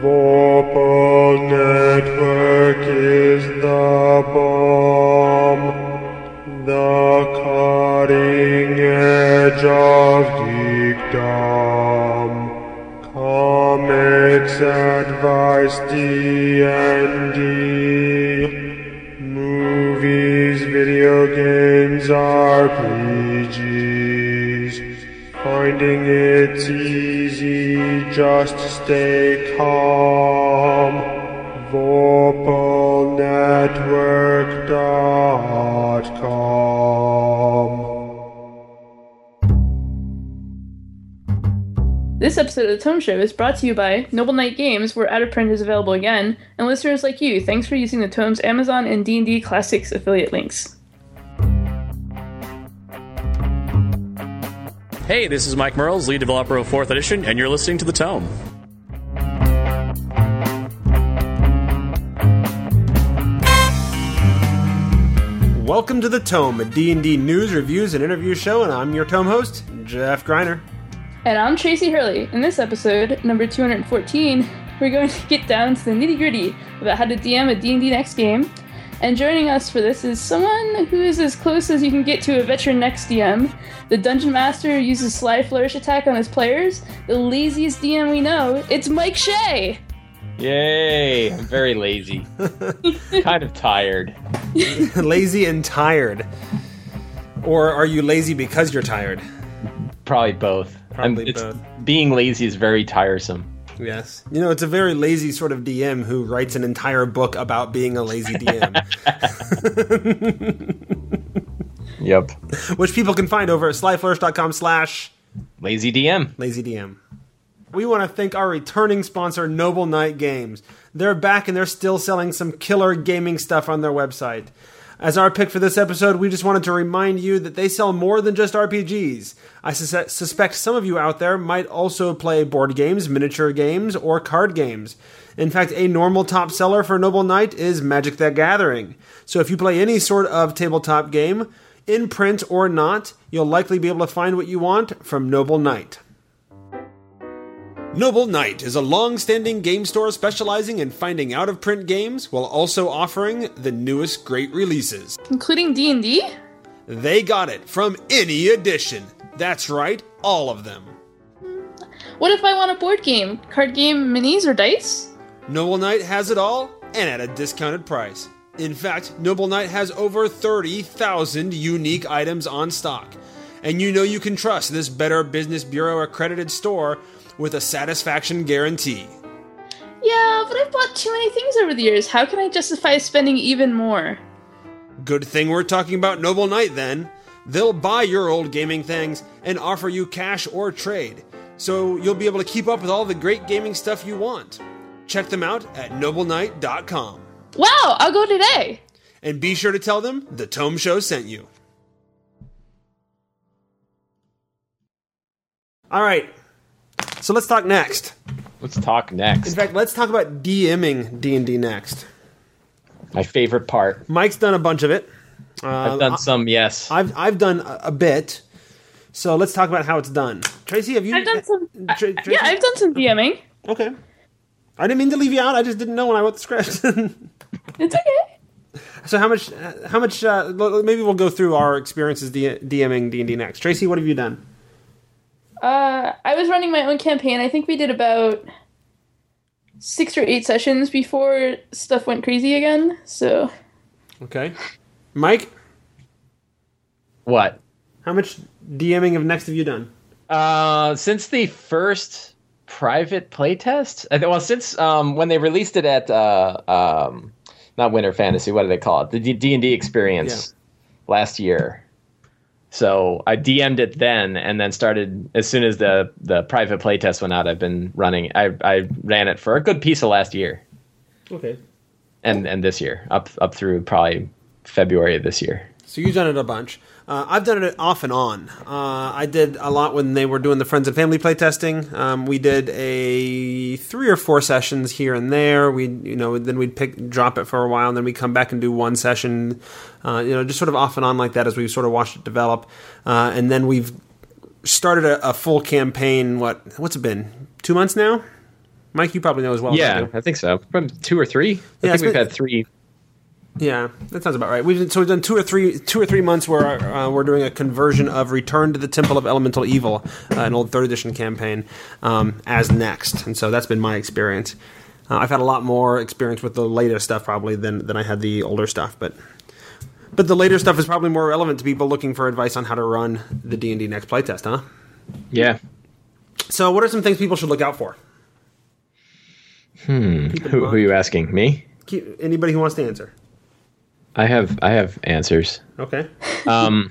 Vorpal Network is the bomb, the cutting edge of geekdom, comics, advice, D&D, movies, video games, RPGs, finding it's easy just to stay calm. VorpalNetwork.com. This episode of The Tome Show is brought to you by Noble Knight Games, where Out of Print is available again, and listeners like you, thanks for using the Tome's Amazon and D&D Classics affiliate links. Hey, this is Mike Mearls, lead developer of 4th Edition, and you're listening to The Tome. Welcome to The Tome, a D&D news, reviews, and interview show, and I'm your Tome host, Jeff Greiner. And I'm Tracy Hurley. In this episode, number 214, we're going to get down to the nitty-gritty about how to DM a D&D Next game. And joining us for this is someone who is as close as you can get to a veteran Next DM. The Dungeon Master uses Sly Flourish attack on his players. The laziest DM we know, it's Mike Shea! Yay! I'm very lazy. Kind of tired. Lazy and tired. Or are you lazy because you're tired? Probably both. Being lazy is very tiresome. Yes. You know, it's a very lazy sort of DM who writes an entire book about being a lazy DM. Yep. Which people can find over at slyflourish.com/LazyDM. Lazy DM. We want to thank our returning sponsor, Noble Knight Games. They're back and they're still selling some killer gaming stuff on their website. As our pick for this episode, we just wanted to remind you that they sell more than just RPGs. I suspect some of you out there might also play board games, miniature games, or card games. In fact, a normal top seller for Noble Knight is Magic: The Gathering. So if you play any sort of tabletop game, in print or not, you'll likely be able to find what you want from Noble Knight. Noble Knight is a long-standing game store specializing in finding out-of-print games while also offering the newest great releases. Including D&D? They got it from any edition. That's right, all of them. What if I want a board game, card game, minis, or dice? Noble Knight has it all, and at a discounted price. In fact, Noble Knight has over 30,000 unique items on stock. And you know you can trust this Better Business Bureau accredited store with a satisfaction guarantee. Yeah, but I've bought too many things over the years. How can I justify spending even more? Good thing we're talking about Noble Knight, then. They'll buy your old gaming things and offer you cash or trade, so you'll be able to keep up with all the great gaming stuff you want. Check them out at nobleknight.com. Wow, I'll go today! And be sure to tell them The Tome Show sent you. All right. So let's talk next. Let's talk next. In fact, let's talk about DMing D&D Next. My favorite part. Mike's done a bunch of it. I've done some, yes. I've done a bit. So let's talk about how it's done. Tracy, have you? I've done some. Tracy? Yeah, I've done some DMing. Okay. I didn't mean to leave you out. I just didn't know when I wrote the script. It's okay. So how much? Maybe we'll go through our experiences DMing D&D Next. Tracy, what have you done? I was running my own campaign. I think we did about 6 or 8 sessions before stuff went crazy again, so... Okay. Mike? What? How much DMing of Next have you done? Since the first private playtest? Well, since when they released it at... not Winter Fantasy, what do they call it? The D&D Experience last year. So I DM'd it then, and then started as soon as the private playtest went out. I've been running. I ran it for a good piece of last year. Okay. And this year, up through probably February of this year. So you've done it a bunch. I've done it off and on. I did a lot when they were doing the friends and family playtesting. We did a 3 or 4 sessions here and there. We, then we'd drop it for a while, and then we'd come back and do one session. Just sort of off and on like that as we sort of watched it develop. And then we've started a full campaign. What's it been? 2 months now? Mike, you probably know as well. Yeah, I think so. Probably 2 or 3. I think we've had 3. Yeah, that sounds about right. We've done two or three months where we're doing a conversion of Return to the Temple of Elemental Evil, an old 3rd edition campaign, as Next. And so that's been my experience. I've had a lot more experience with the later stuff probably than I had the older stuff, but the later stuff is probably more relevant to people looking for advice on how to run the D&D Next playtest, huh? Yeah. So what are some things people should look out for? Who are you asking? Me? Anybody who wants to answer. I have answers. Okay. I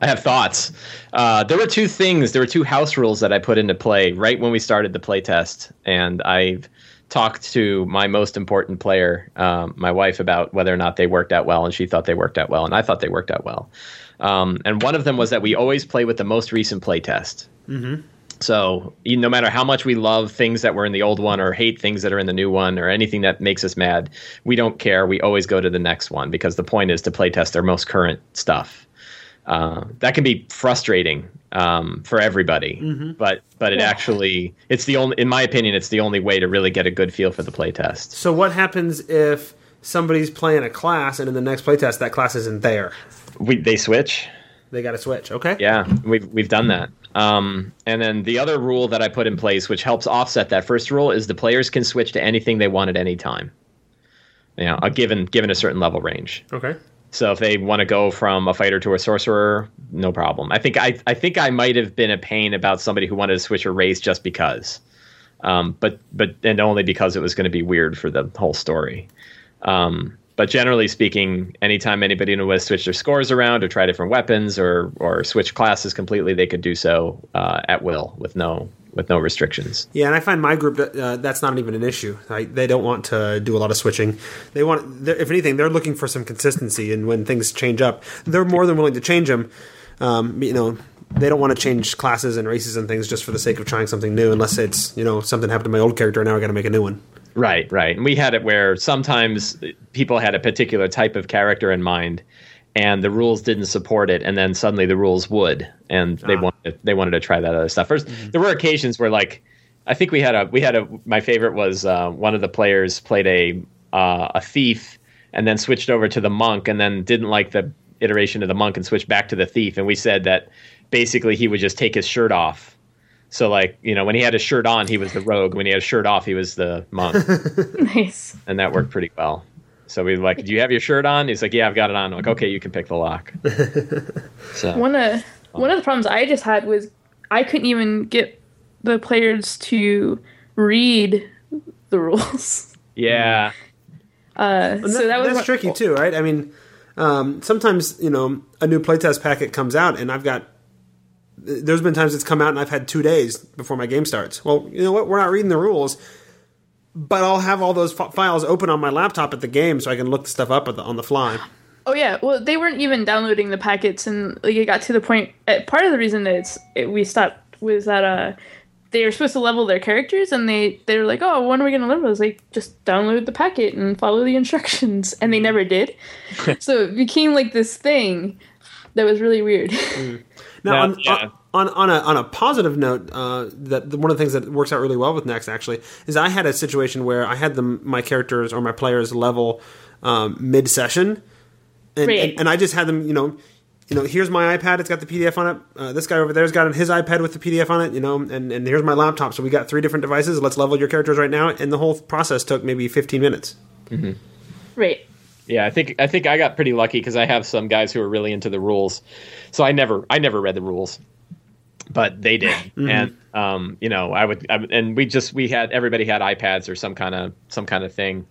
have thoughts. There were 2 things. There were 2 house rules that I put into play right when we started the playtest, and I've talked to my most important player, my wife, about whether or not they worked out well, and she thought they worked out well, and I thought they worked out well. And one of them was that we always play with the most recent playtest. Mm-hmm. So no matter how much we love things that were in the old one or hate things that are in the new one or anything that makes us mad, we don't care. We always go to the next one because the point is to play test our most current stuff. That can be frustrating for everybody, mm-hmm. but it actually it's the only way to really get a good feel for the play test. So what happens if somebody's playing a class and in the next play test that class isn't there? They switch. They got to switch. Okay. Yeah, we've done that. And then the other rule that I put in place, which helps offset that first rule, is the players can switch to anything they want at any time. Given a certain level range. Okay. So if they want to go from a fighter to a sorcerer, no problem. I think I might have been a pain about somebody who wanted to switch a race just because, but only because it was going to be weird for the whole story. But generally speaking, anytime anybody wants to switch their scores around or try different weapons or switch classes completely, they could do so at will with no restrictions. Yeah, and I find my group that's not even an issue. They don't want to do a lot of switching. They want, if anything, they're looking for some consistency, and when things change up, they're more than willing to change them. They don't want to change classes and races and things just for the sake of trying something new, unless it's something happened to my old character and now I got to make a new one. Right. And we had it where sometimes people had a particular type of character in mind and the rules didn't support it. And then suddenly the rules would, and they wanted to try that other stuff first. Mm-hmm. There were occasions where, like, I think we had a, my favorite was one of the players played a thief and then switched over to the monk and then didn't like the iteration of the monk and switched back to the thief. And we said that basically he would just take his shirt off. So, when he had his shirt on, he was the rogue. When he had his shirt off, he was the monk. Nice. And that worked pretty well. So we were like, do you have your shirt on? He's like, yeah, I've got it on. I'm like, okay, you can pick the lock. So one of the problems I just had was I couldn't even get the players to read the rules. Yeah. That's tricky too, right? I mean, sometimes, a new playtest packet comes out and there's been times it's come out and I've had 2 days before my game starts. Well, you know what? We're not reading the rules, but I'll have all those files open on my laptop at the game so I can look the stuff up on the fly. Oh, yeah. Well, they weren't even downloading the packets, and it got to the point. Part of the reason that we stopped was that they were supposed to level their characters, and they were like, oh, when are we going to level? I was like, just download the packet and follow the instructions, and they never did. So it became like this thing that was really weird. Mm. Now, on a positive note, one of the things that works out really well with Next, actually, is I had a situation where I had my characters or my players level mid-session, and I just had them, here's my iPad, it's got the PDF on it, this guy over there's got his iPad with the PDF on it, and here's my laptop, so we got 3 different devices, let's level your characters right now, and the whole process took maybe 15 minutes. Mm-hmm. Right. Yeah, I think I got pretty lucky because I have some guys who are really into the rules, so I never read the rules, but they did, mm-hmm. and everybody had iPads or some kind of thing,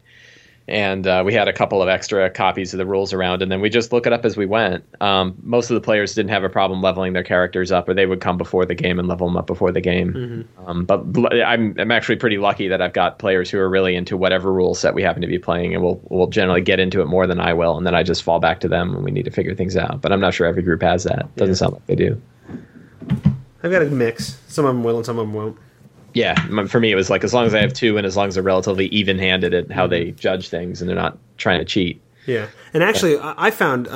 and we had a couple of extra copies of the rules around, and then we just look it up as we went. Most of the players didn't have a problem leveling their characters up, or they would come before the game and level them up before the game. Mm-hmm. But I'm actually pretty lucky that I've got players who are really into whatever rule set we happen to be playing, and we'll generally get into it more than I will, and then I just fall back to them when we need to figure things out. But I'm not sure every group has that. Doesn't sound like they do. I've got a mix. Some of them will and some of them won't. Yeah, for me it was like as long as I have 2 and as long as they're relatively even-handed at how they judge things and they're not trying to cheat. Yeah, and actually I found,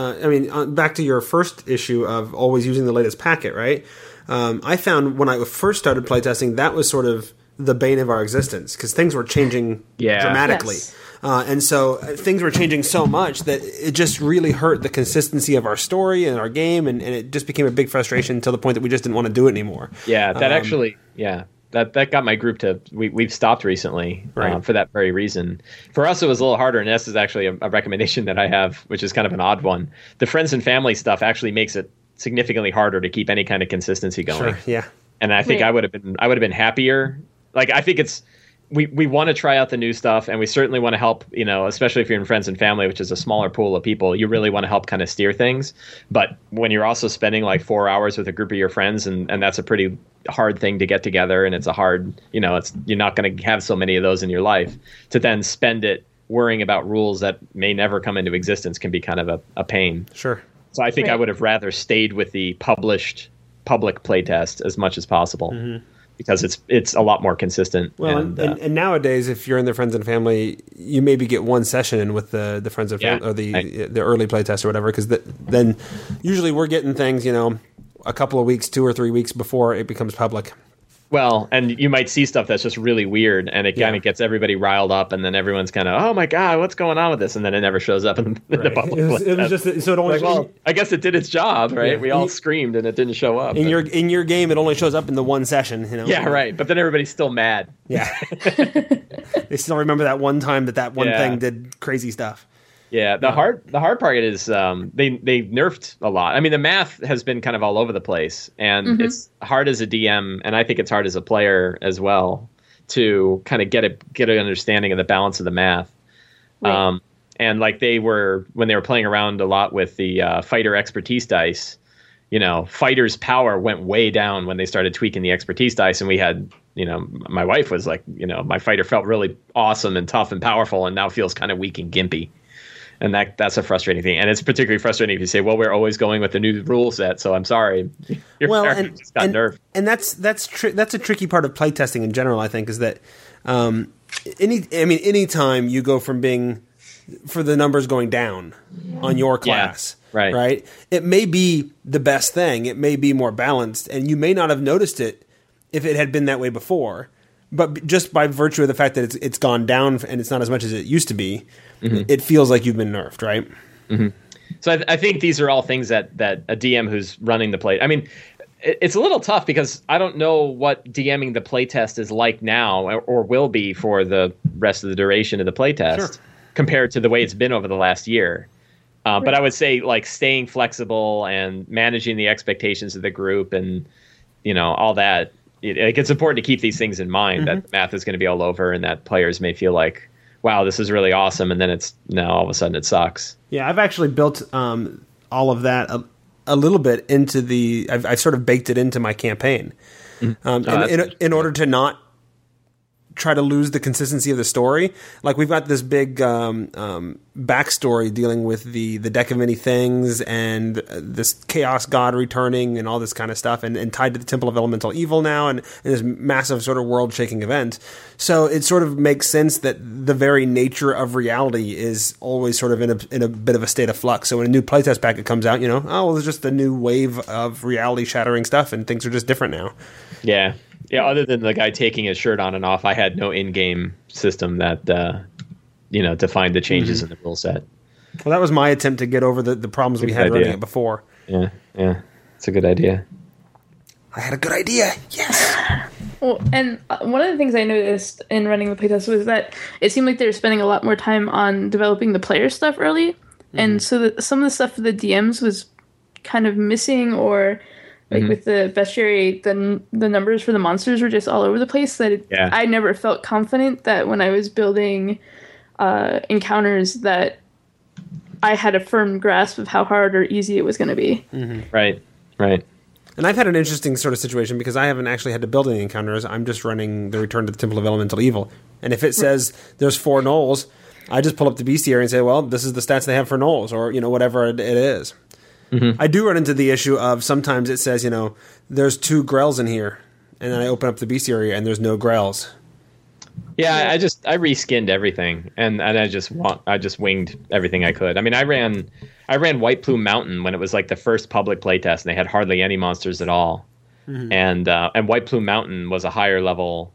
back to your first issue of always using the latest packet, right? I found when I first started playtesting, that was sort of the bane of our existence because things were changing dramatically. Yes. And so things were changing so much that it just really hurt the consistency of our story and our game. And it just became a big frustration until the point that we just didn't want to do it anymore. Yeah, that actually, that got my group to, we've stopped recently for that very reason. For us, it was a little harder. And this is actually a recommendation that I have, which is kind of an odd one. The friends and family stuff actually makes it significantly harder to keep any kind of consistency going. Sure, yeah. And I think I would have been happier. Like, I think it's, we want to try out the new stuff, and we certainly want to help, you know, especially if you're in friends and family, which is a smaller pool of people, you really want to help kind of steer things. But when you're also spending like 4 hours with a group of your friends, and that's a pretty hard thing to get together, and it's a hard, you know, it's, you're not going to have so many of those in your life, to then spend it worrying about rules that may never come into existence can be kind of a pain. Sure. So I think I would have rather stayed with the published public playtest as much as possible. Mm-hmm. Because it's a lot more consistent. Well, and nowadays, if you're in the friends and family, you maybe get one session in with the friends and family, or the early playtest or whatever. Because then usually we're getting things, you know, a couple of weeks, 2 or 3 weeks before it becomes public. Well, and you might see stuff that's just really weird, and it kind of gets everybody riled up, and then everyone's kind of, oh my god, what's going on with this? And then it never shows up in the public. It was just so it only. Like, well, I guess it did its job, right? Yeah. We all screamed, and it didn't show up. In your game, it only shows up in the one session, you know. Yeah, right. But then everybody's still mad. Yeah, they still remember that one time that one thing did crazy stuff. Yeah, the hard part is they nerfed a lot. I mean, the math has been kind of all over the place, and it's hard as a DM, and I think it's hard as a player as well to kind of get an understanding of the balance of the math. Right. And like when they were playing around a lot with the fighter expertise dice, you know, fighters' power went way down when they started tweaking the expertise dice, and we had. You know, my wife was like, you know, my fighter felt really awesome and tough and powerful, and now feels kind of weak and gimpy. And that's a frustrating thing. And it's particularly frustrating if you say, well, we're always going with the new rule set, so I'm sorry. Your character just got nerfed. And that's a tricky part of playtesting in general, I think, is that any time you go from being – for the numbers going down on your class – Right. It may be the best thing. It may be more balanced, and you may not have noticed it if it had been that way before. But just by virtue of the fact that it's gone down and it's not as much as it used to be, it feels like you've been nerfed, right? Mm-hmm. So I think these are all things that a DM who's running the play. I mean, it's a little tough because I don't know what DMing the playtest is like now or will be for the rest of the duration of the playtest compared to the way it's been over the last year. But I would say like staying flexible and managing the expectations of the group and, you know, all that. It's important to keep these things in mind that math is going to be all over and that players may feel like, wow, this is really awesome. And then all of a sudden it sucks. Yeah, I've actually built all of that a little bit into I've sort of baked it into my campaign in order to not try to lose the consistency of the story. Like we've got this big backstory dealing with the Deck of Many Things and this chaos god returning and all this kind of stuff and tied to the Temple of Elemental Evil now and this massive sort of world-shaking event. So it sort of makes sense that the very nature of reality is always sort of in a bit of a state of flux. So when a new playtest packet comes out, you know, oh, well, there's just the new wave of reality-shattering stuff and things are just different now. Yeah. Yeah, other than the guy taking his shirt on and off, I had no in-game system that, you know, defined the changes in the rule set. Well, that was my attempt to get over the problems we had running it before. Yeah. It's a good idea. I had a good idea. Yes. Well, and one of the things I noticed in running the playtest was that it seemed like they were spending a lot more time on developing the player stuff early. Mm-hmm. And so some of the stuff for the DMs was kind of missing or... Like with the bestiary, the numbers for the monsters were just all over the place. I never felt confident that when I was building encounters that I had a firm grasp of how hard or easy it was going to be. Mm-hmm. Right. And I've had an interesting sort of situation because I haven't actually had to build any encounters. I'm just running the Return to the Temple of Elemental Evil. And if it says there's 4 gnolls, I just pull up the bestiary and say, well, this is the stats they have for gnolls or, you know, whatever it is. Mm-hmm. I do run into the issue of sometimes it says, you know, there's 2 Grells in here, and then I open up the beast area and there's no Grells. Yeah, I reskinned everything, and I just winged everything I could. I mean, I ran White Plume Mountain when it was like the first public playtest, and they had hardly any monsters at all, and White Plume Mountain was a higher level.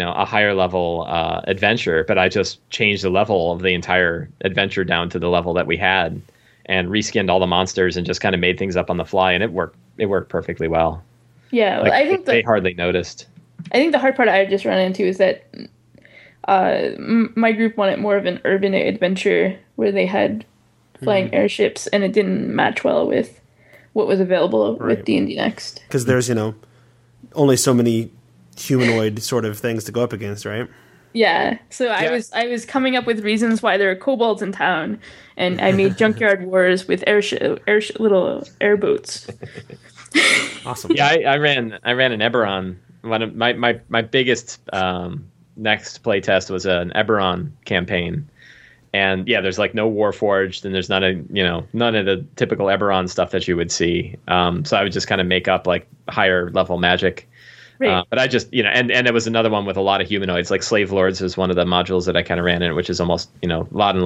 a higher level adventure, but I just changed the level of the entire adventure down to the level that we had and reskinned all the monsters and just kind of made things up on the fly, and it worked perfectly well. Yeah, like, I think they hardly noticed. I think the hard part I just ran into is that my group wanted more of an urban adventure where they had flying airships, and it didn't match well with what was available with D&D Next. Because there's, only so many humanoid sort of things to go up against, right? Yeah. So I was coming up with reasons why there are kobolds in town, and I made junkyard wars with little airboats. Awesome. Yeah, I ran an Eberron. One of my biggest Next playtest was an Eberron campaign. And yeah, there's like no Warforged, and there's not none of the typical Eberron stuff that you would see. So I would just kind of make up like higher level magic. Right. But I just, and it was another one with a lot of humanoids. Like Slave Lords was one of the modules that I kind of ran in, which is almost, lot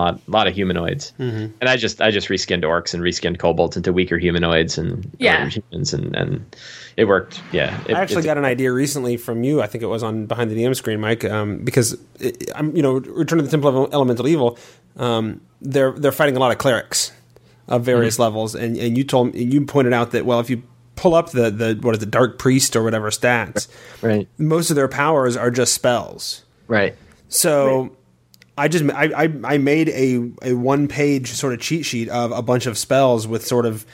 of humanoids. Mm-hmm. And I just reskinned orcs and reskinned kobolds into weaker humanoids and humans, and it worked. Yeah. I actually got an idea recently from you. I think it was on Behind the DM Screen, Mike, because Return to the Temple of Elemental Evil. They're fighting a lot of clerics of various levels, and you pointed out that if you pull up the Dark Priest or whatever stats, right, most of their powers are just spells, right? So right. I made a one-page sort of cheat sheet of a bunch of spells with sort of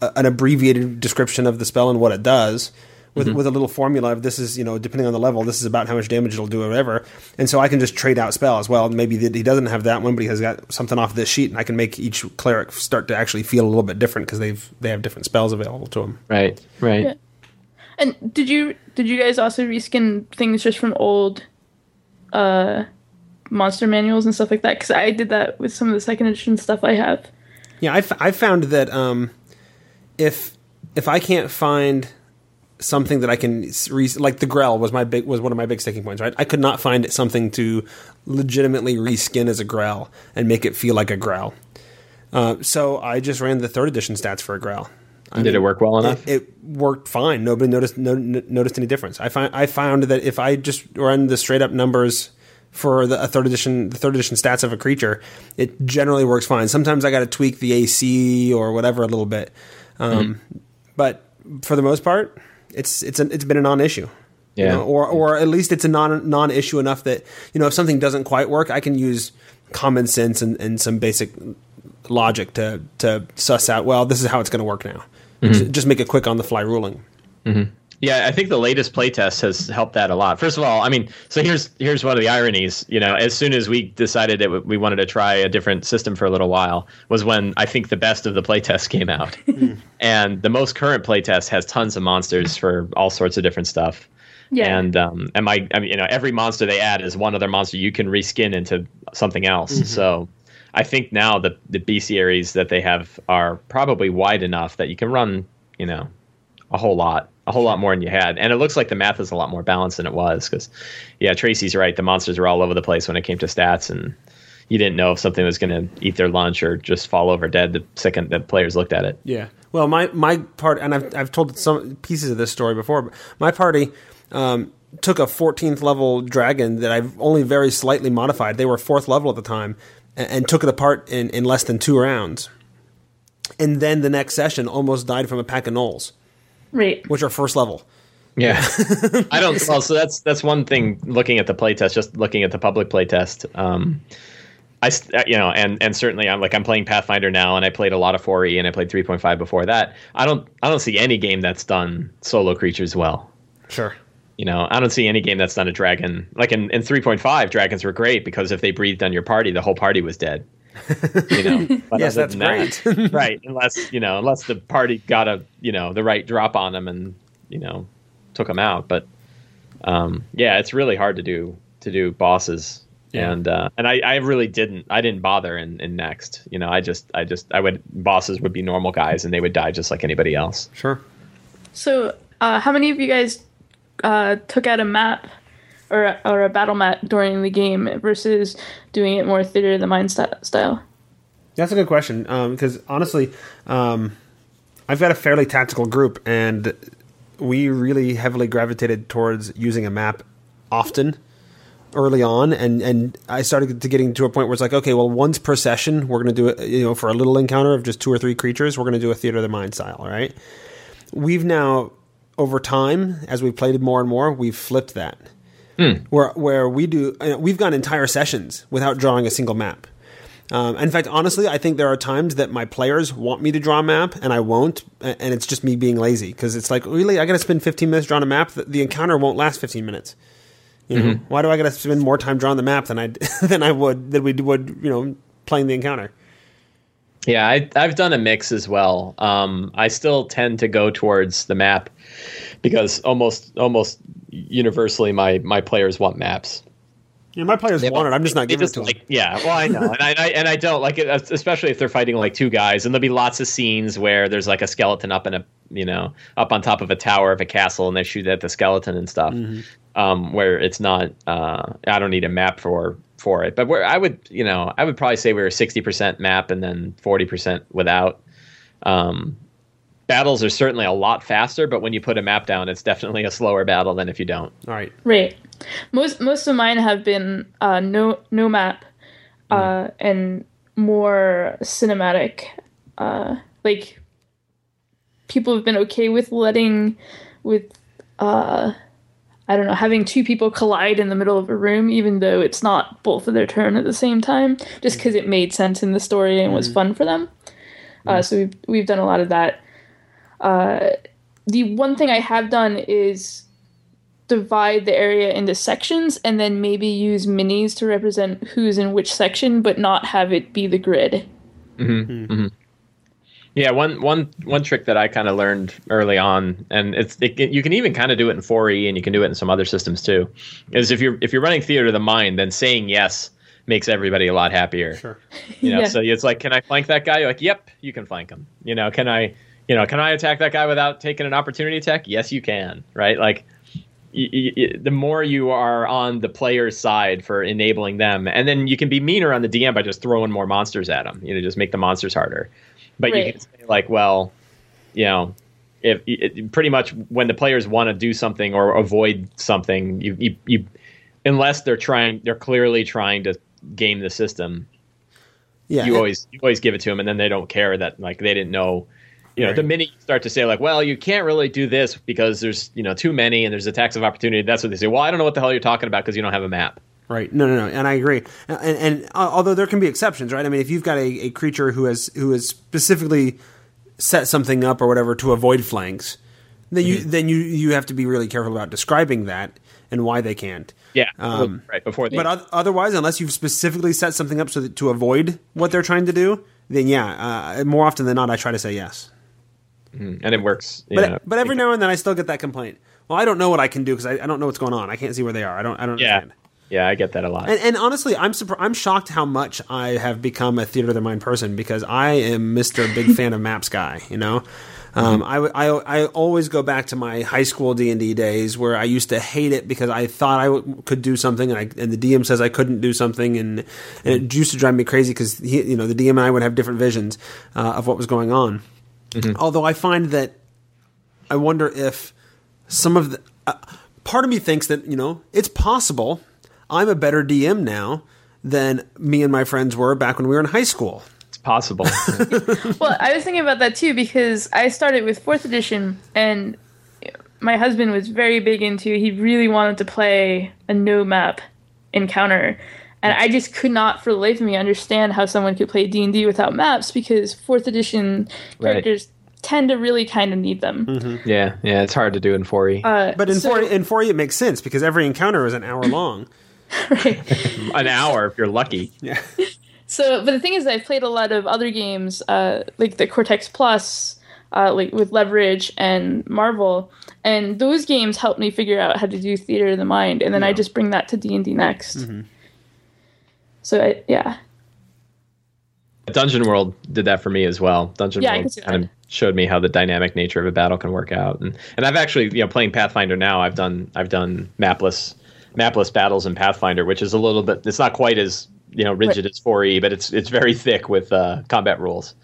an abbreviated description of the spell and what it does, with a little formula of, this is, depending on the level, this is about how much damage it'll do or whatever. And so I can just trade out spells. Well, maybe he doesn't have that one, but he has got something off this sheet, and I can make each cleric start to actually feel a little bit different because they have different spells available to them. Right. Yeah. And did you guys also reskin things just from old monster manuals and stuff like that? Because I did that with some of the second edition stuff I have. Yeah, I found that if I can't find something that I can like the Grell was one of my big sticking points, right? I could not find something to legitimately reskin as a Grell and make it feel like a Grell. So I just ran the 3rd edition stats for a Grell. Did it work well enough? It worked fine. Nobody noticed any difference. I found that if I just run the straight up numbers for the third edition stats of a creature, it generally works fine. Sometimes I got to tweak the AC or whatever a little bit, but for the most part, it's been a non-issue, or at least it's a non-issue enough that if something doesn't quite work, I can use common sense and some basic logic to suss out, well, this is how it's going to work now. Just make a quick on the fly ruling. Yeah, I think the latest playtest has helped that a lot. First of all, so here's one of the ironies. As soon as we decided that we wanted to try a different system for a little while was when I think the best of the playtest came out. And the most current playtest has tons of monsters for all sorts of different stuff. Yeah. And every monster they add is one other monster you can reskin into something else. So I think now the bestiaries that they have are probably wide enough that you can run, a whole lot more than you had. And it looks like the math is a lot more balanced than it was, because Tracy's right, the monsters were all over the place when it came to stats, and you didn't know if something was going to eat their lunch or just fall over dead the second that players looked at it. Yeah. Well, my part, and I've told some pieces of this story before, but my party took a 14th level dragon that I've only very slightly modified. They were 4th level at the time, and took it apart in less than 2 rounds, and then the next session almost died from a pack of gnolls. Right. Which are 1st level. Yeah. So that's one thing, looking at the playtest, just looking at the public playtest. And certainly I'm playing Pathfinder now, and I played a lot of 4E, and I played 3.5 before that. I don't see any game that's done solo creatures well. Sure. I don't see any game that's done a dragon. Like in 3.5, dragons were great because if they breathed on your party, the whole party was dead. Yes, that's great. Right, unless the party got the right drop on them and took them out. But it's really hard to do bosses, and I didn't bother in Next. Bosses would be normal guys and they would die just like anybody else. Sure. So how many of you guys took out a map or a battle map during the game versus doing it more theater of the mind style? That's a good question, because honestly, I've got a fairly tactical group, and we really heavily gravitated towards using a map often early on, and I started to getting to a point where it's like, okay, well, once per session we're going to do it, you know, for a little encounter of just 2 or 3 creatures, we're going to do a Theater of the Mind style, right? We've now, over time, as we've played it more and more, we've flipped that. Where we do, we've gone entire sessions without drawing a single map. In fact, honestly, I think there are times that my players want me to draw a map and I won't, and it's just me being lazy because it's like, really, I got to spend 15 minutes drawing a map. The encounter won't last 15 minutes. You know, why do I got to spend more time drawing the map than we would, you know, playing the encounter? Yeah, I've done a mix as well. I still tend to go towards the map because almost universally my players want maps. Yeah, my players want it. I'm just not giving it to them. Yeah, well, I know, and I don't like it, especially if they're fighting like two guys. And there'll be lots of scenes where there's like a skeleton up on top of a tower of a castle, and they shoot at the skeleton and stuff. Where it's not, I don't need a map for it. But where I would probably say we were 60% map and then 40% without. Battles are certainly a lot faster, but when you put a map down, it's definitely a slower battle than if you don't. All right. Right. Most of mine have been no map and more cinematic. Like people have been okay with having two people collide in the middle of a room, even though it's not both of their turn at the same time, just because it made sense in the story and was fun for them. So we've done a lot of that. The one thing I have done is divide the area into sections and then maybe use minis to represent who's in which section, but not have it be the grid. Yeah, one trick that I kind of learned early on, and you can even kind of do it in 4E, and you can do it in some other systems too, is if you're running Theater of the Mind, then saying yes makes everybody a lot happier. Sure. Yeah. So it's like, can I flank that guy? You're like, yep, you can flank him. Can I attack that guy without taking an opportunity attack? Yes, you can. Right? Like, the more you are on the player's side for enabling them, and then you can be meaner on the DM by just throwing more monsters at them. Just make the monsters harder. But right. You can say like, well, if pretty much when the players want to do something or avoid something, you unless they're clearly trying to game the system. Yeah, you always give it to them, and then they don't care that like they didn't know. Right. The minute you start to say like, well, you can't really do this because there's too many and there's attacks of opportunity. That's what they say. Well, I don't know what the hell you're talking about because you don't have a map. Right. No. And I agree. And although there can be exceptions, right? I mean, if you've got a creature who has specifically set something up or whatever to avoid flanks, then you have to be really careful about describing that and why they can't. Yeah. Right before. Otherwise, unless you've specifically set something up so that to avoid what they're trying to do, then more often than not, I try to say yes. And it works. But every now and then I still get that complaint. Well, I don't know what I can do because I don't know what's going on. I can't see where they are. I don't understand. Yeah, I get that a lot. And honestly, I'm shocked how much I have become a Theater of the Mind person because I am Mr. Big Fan of Maps guy, I always go back to my high school D&D days where I used to hate it because I thought I could do something and the DM says I couldn't do something and it used to drive me crazy because the DM and I would have different visions of what was going on. Although I find that I wonder if some of the part of me thinks that, it's possible I'm a better DM now than me and my friends were back when we were in high school. It's possible. Well, I was thinking about that too because I started with 4th edition and my husband was very big into, he really wanted to play a no map encounter. And I just could not for the life of me understand how someone could play D&D without maps because 4th edition characters tend to really kind of need them. Yeah, it's hard to do in 4E. But in 4E it makes sense because every encounter is an hour long. Right. An hour if you're lucky. Yeah. So, but the thing is, I've played a lot of other games, like the Cortex Plus, like with Leverage and Marvel, and those games helped me figure out how to do Theater of the Mind, and then I just bring that to D&D Next. So, Dungeon World did that for me as well. Dungeon World kind of showed me how the dynamic nature of a battle can work out, and I've actually, playing Pathfinder now, I've done mapless battles in Pathfinder, which is a little bit, it's not quite as rigid as 4E, but it's very thick with combat rules.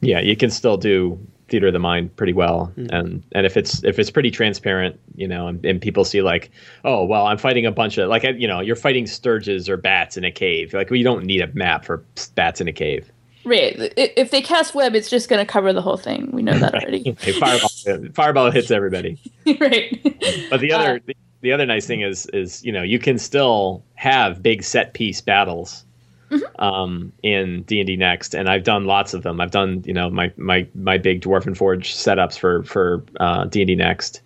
Yeah, you can still do theater of the mind pretty well. Mm. And if it's pretty transparent, you know, and people see like, oh, well, I'm fighting a bunch of like, you know, you're fighting sturges or bats in a cave. Like, well, you don't need a map for bats in a cave. Right. If they cast web, it's just going to cover the whole thing. We know that right. already. Okay, fireball hits everybody. Right. But the other nice thing is, you know, you can still have big set piece battles. Mm-hmm. In D&D Next, and I've done lots of them. I've done, you know, my big Dwarven Forge setups for D&D Next,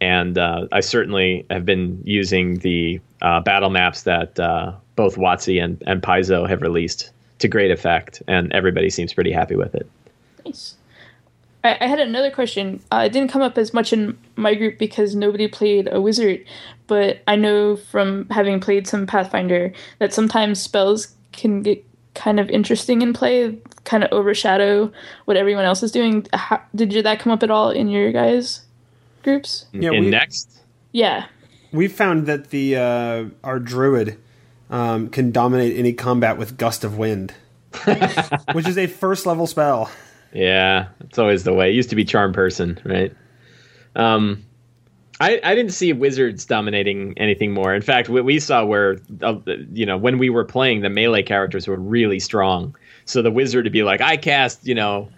and I certainly have been using the battle maps that both WotC and Paizo have released to great effect, and everybody seems pretty happy with it. Nice. I had another question. It didn't come up as much in my group because nobody played a wizard, but I know from having played some Pathfinder that sometimes spells can get kind of interesting in play, kind of overshadow what everyone else is doing. Did that come up at all in your guys' groups? Yeah, Next? Yeah. We found that our druid can dominate any combat with Gust of Wind, which is a first-level spell. Yeah, it's always the way. It used to be Charm Person, right? I didn't see wizards dominating anything more. In fact, what we saw were, you know, when we were playing, the melee characters were really strong. So the wizard would be like, I cast, you know,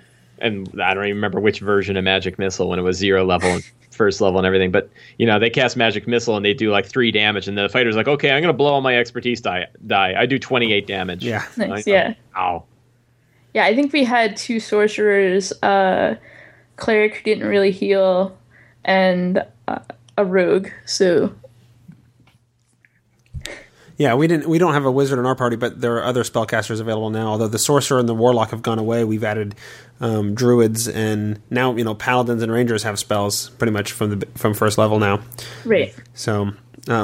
and I don't even remember which version of Magic Missile when it was 0 level and first level and everything. But, you know, they cast Magic Missile and they do like 3 damage. And the fighter's like, okay, I'm going to blow all my expertise die. I do 28 damage. Yeah. Nice, yeah. Wow. Yeah, I think we had 2 sorcerers, cleric who didn't really heal, and a rogue. So yeah, we don't have a wizard in our party, but there are other spellcasters available now. Although the sorcerer and the warlock have gone away, we've added druids, and now, you know, paladins and rangers have spells pretty much from first level now. Right. So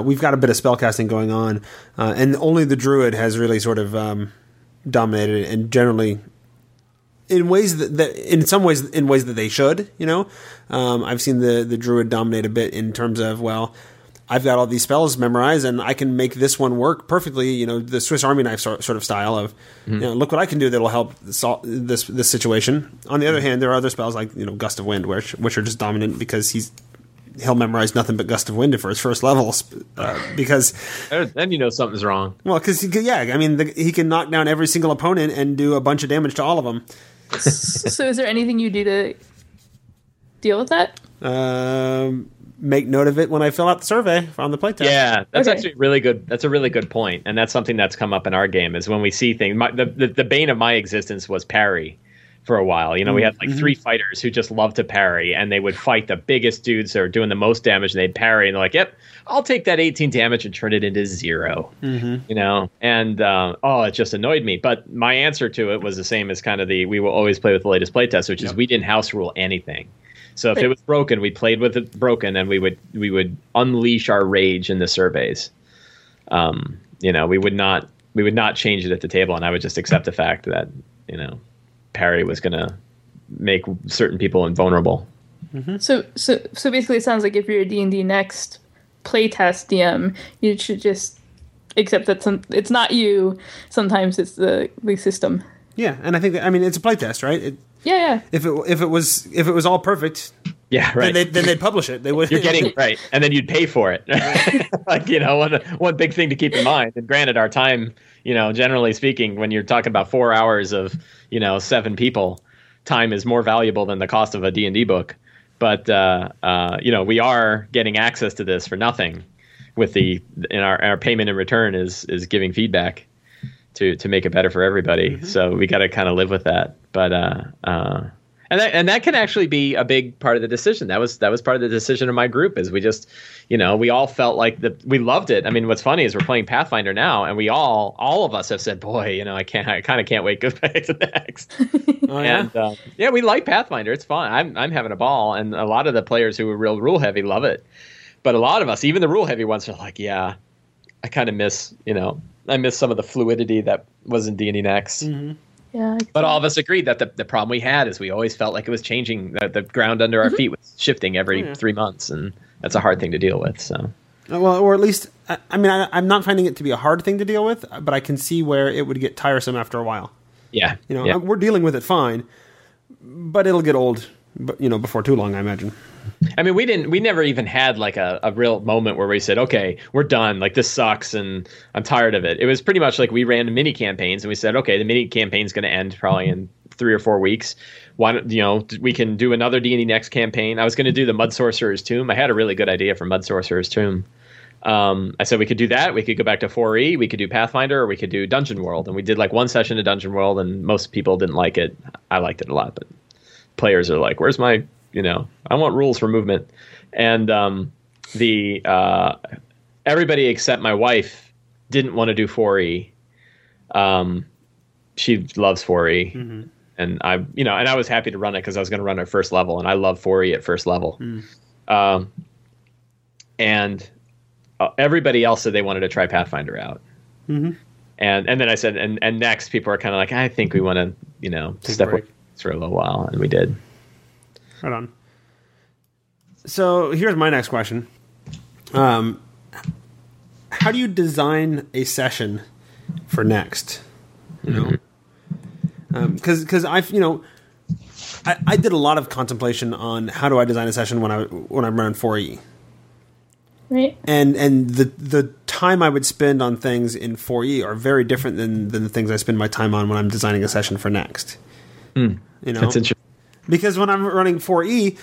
we've got a bit of spellcasting going on, and only the druid has really sort of dominated, and generally in ways that they should, you know. I've seen the druid dominate a bit in terms of, well, I've got all these spells memorized and I can make this one work perfectly, you know, the Swiss Army knife sort of style of, mm-hmm. you know, look what I can do that'll help solve this situation. On the other hand, there are other spells like, you know, Gust of Wind, which are just dominant because he'll memorize nothing but Gust of Wind for his first level, because then you know something's wrong. Well, because he can knock down every single opponent and do a bunch of damage to all of them. So is there anything you do to deal with that? Make note of it when I fill out the survey on the playtest. Yeah, that's actually really good. That's a really good point, and that's something that's come up in our game is when we see things. The bane of my existence was parry for a while. You know, we had like 3 fighters who just loved to parry, and they would fight the biggest dudes that were doing the most damage, and they'd parry, and they're like, yep, I'll take that 18 damage and turn it into 0. Mm-hmm. You know, and it just annoyed me. But my answer to it was the same as kind of we will always play with the latest playtest, which is we didn't house rule anything. So if it was broken, we played with it broken, and we would unleash our rage in the surveys. You know, we would not change it at the table, and I would just accept the fact that, you know, parry was going to make certain people invulnerable. Mm-hmm. So basically it sounds like if you're a D&D Next playtest DM, you should just accept that it's not you. Sometimes it's the system. Yeah, and I think that, I mean, it's a playtest, right? Yeah. If it was all perfect, yeah, right. Then they'd publish it. They would. You're getting right, and then you'd pay for it. Like, you know, one big thing to keep in mind. And granted, our time, you know, generally speaking, when you're talking about 4 hours of, you know, 7 people, time is more valuable than the cost of a D&D book. But you know, we are getting access to this for nothing. With our payment in return is giving feedback to make it better for everybody. Mm-hmm. So we got to kind of live with that. But and that can actually be a big part of the decision. That was part of the decision of my group is we just, you know, we all felt like we loved it. I mean, what's funny is we're playing Pathfinder now, and we all of us have said, boy, you know, I kind of can't wait to go back to Next. Oh, yeah? And yeah, we like Pathfinder. It's fun. I'm having a ball, and a lot of the players who were real rule heavy love it. But a lot of us, even the rule heavy ones, are like, yeah, I kind of miss, you know, some of the fluidity that was in D&D Next. Mm-hmm. Yeah, exactly. But all of us agreed that the problem we had is we always felt like it was changing, that the ground under our mm-hmm. feet was shifting every 3 months, and that's a hard thing to deal with. So, well, or at least, I mean, I'm not finding it to be a hard thing to deal with, but I can see where it would get tiresome after a while. Yeah, you know, yeah. We're dealing with it fine, but it'll get old you know, before too long, I imagine. I mean, we never even had like a real moment where we said, okay, we're done. Like, this sucks and I'm tired of it. It was pretty much like we ran mini campaigns and we said, okay, the mini campaign's going to end probably in 3 or 4 weeks. Why don't, you know, we can do another D&D Next campaign. I was going to do the Mud Sorcerer's Tomb. I had a really good idea for Mud Sorcerer's Tomb. I said we could do that. We could go back to 4E. We could do Pathfinder, or we could do Dungeon World. And we did like one session of Dungeon World, and most people didn't like it. I liked it a lot, but players are like, "Where's my, you know, I want rules for movement." And everybody except my wife didn't want to do 4E. She loves 4E, mm-hmm. and I, you know, and I was happy to run it because I was going to run it at first level, and I love 4E at first level, everybody else said they wanted to try Pathfinder out. Mm-hmm. And then I said, and next people are kind of like, I think we want to, you know, step away for a little while. And we did. Right on. So here's my next question. How do you design a session for Next? You know, because I've, you know, I did a lot of contemplation on how do I design a session when I'm running 4E. Right. And the time I would spend on things in 4E are very different than the things I spend my time on when I'm designing a session for Next. Mm, you know, that's interesting. Because when I'm running 4E,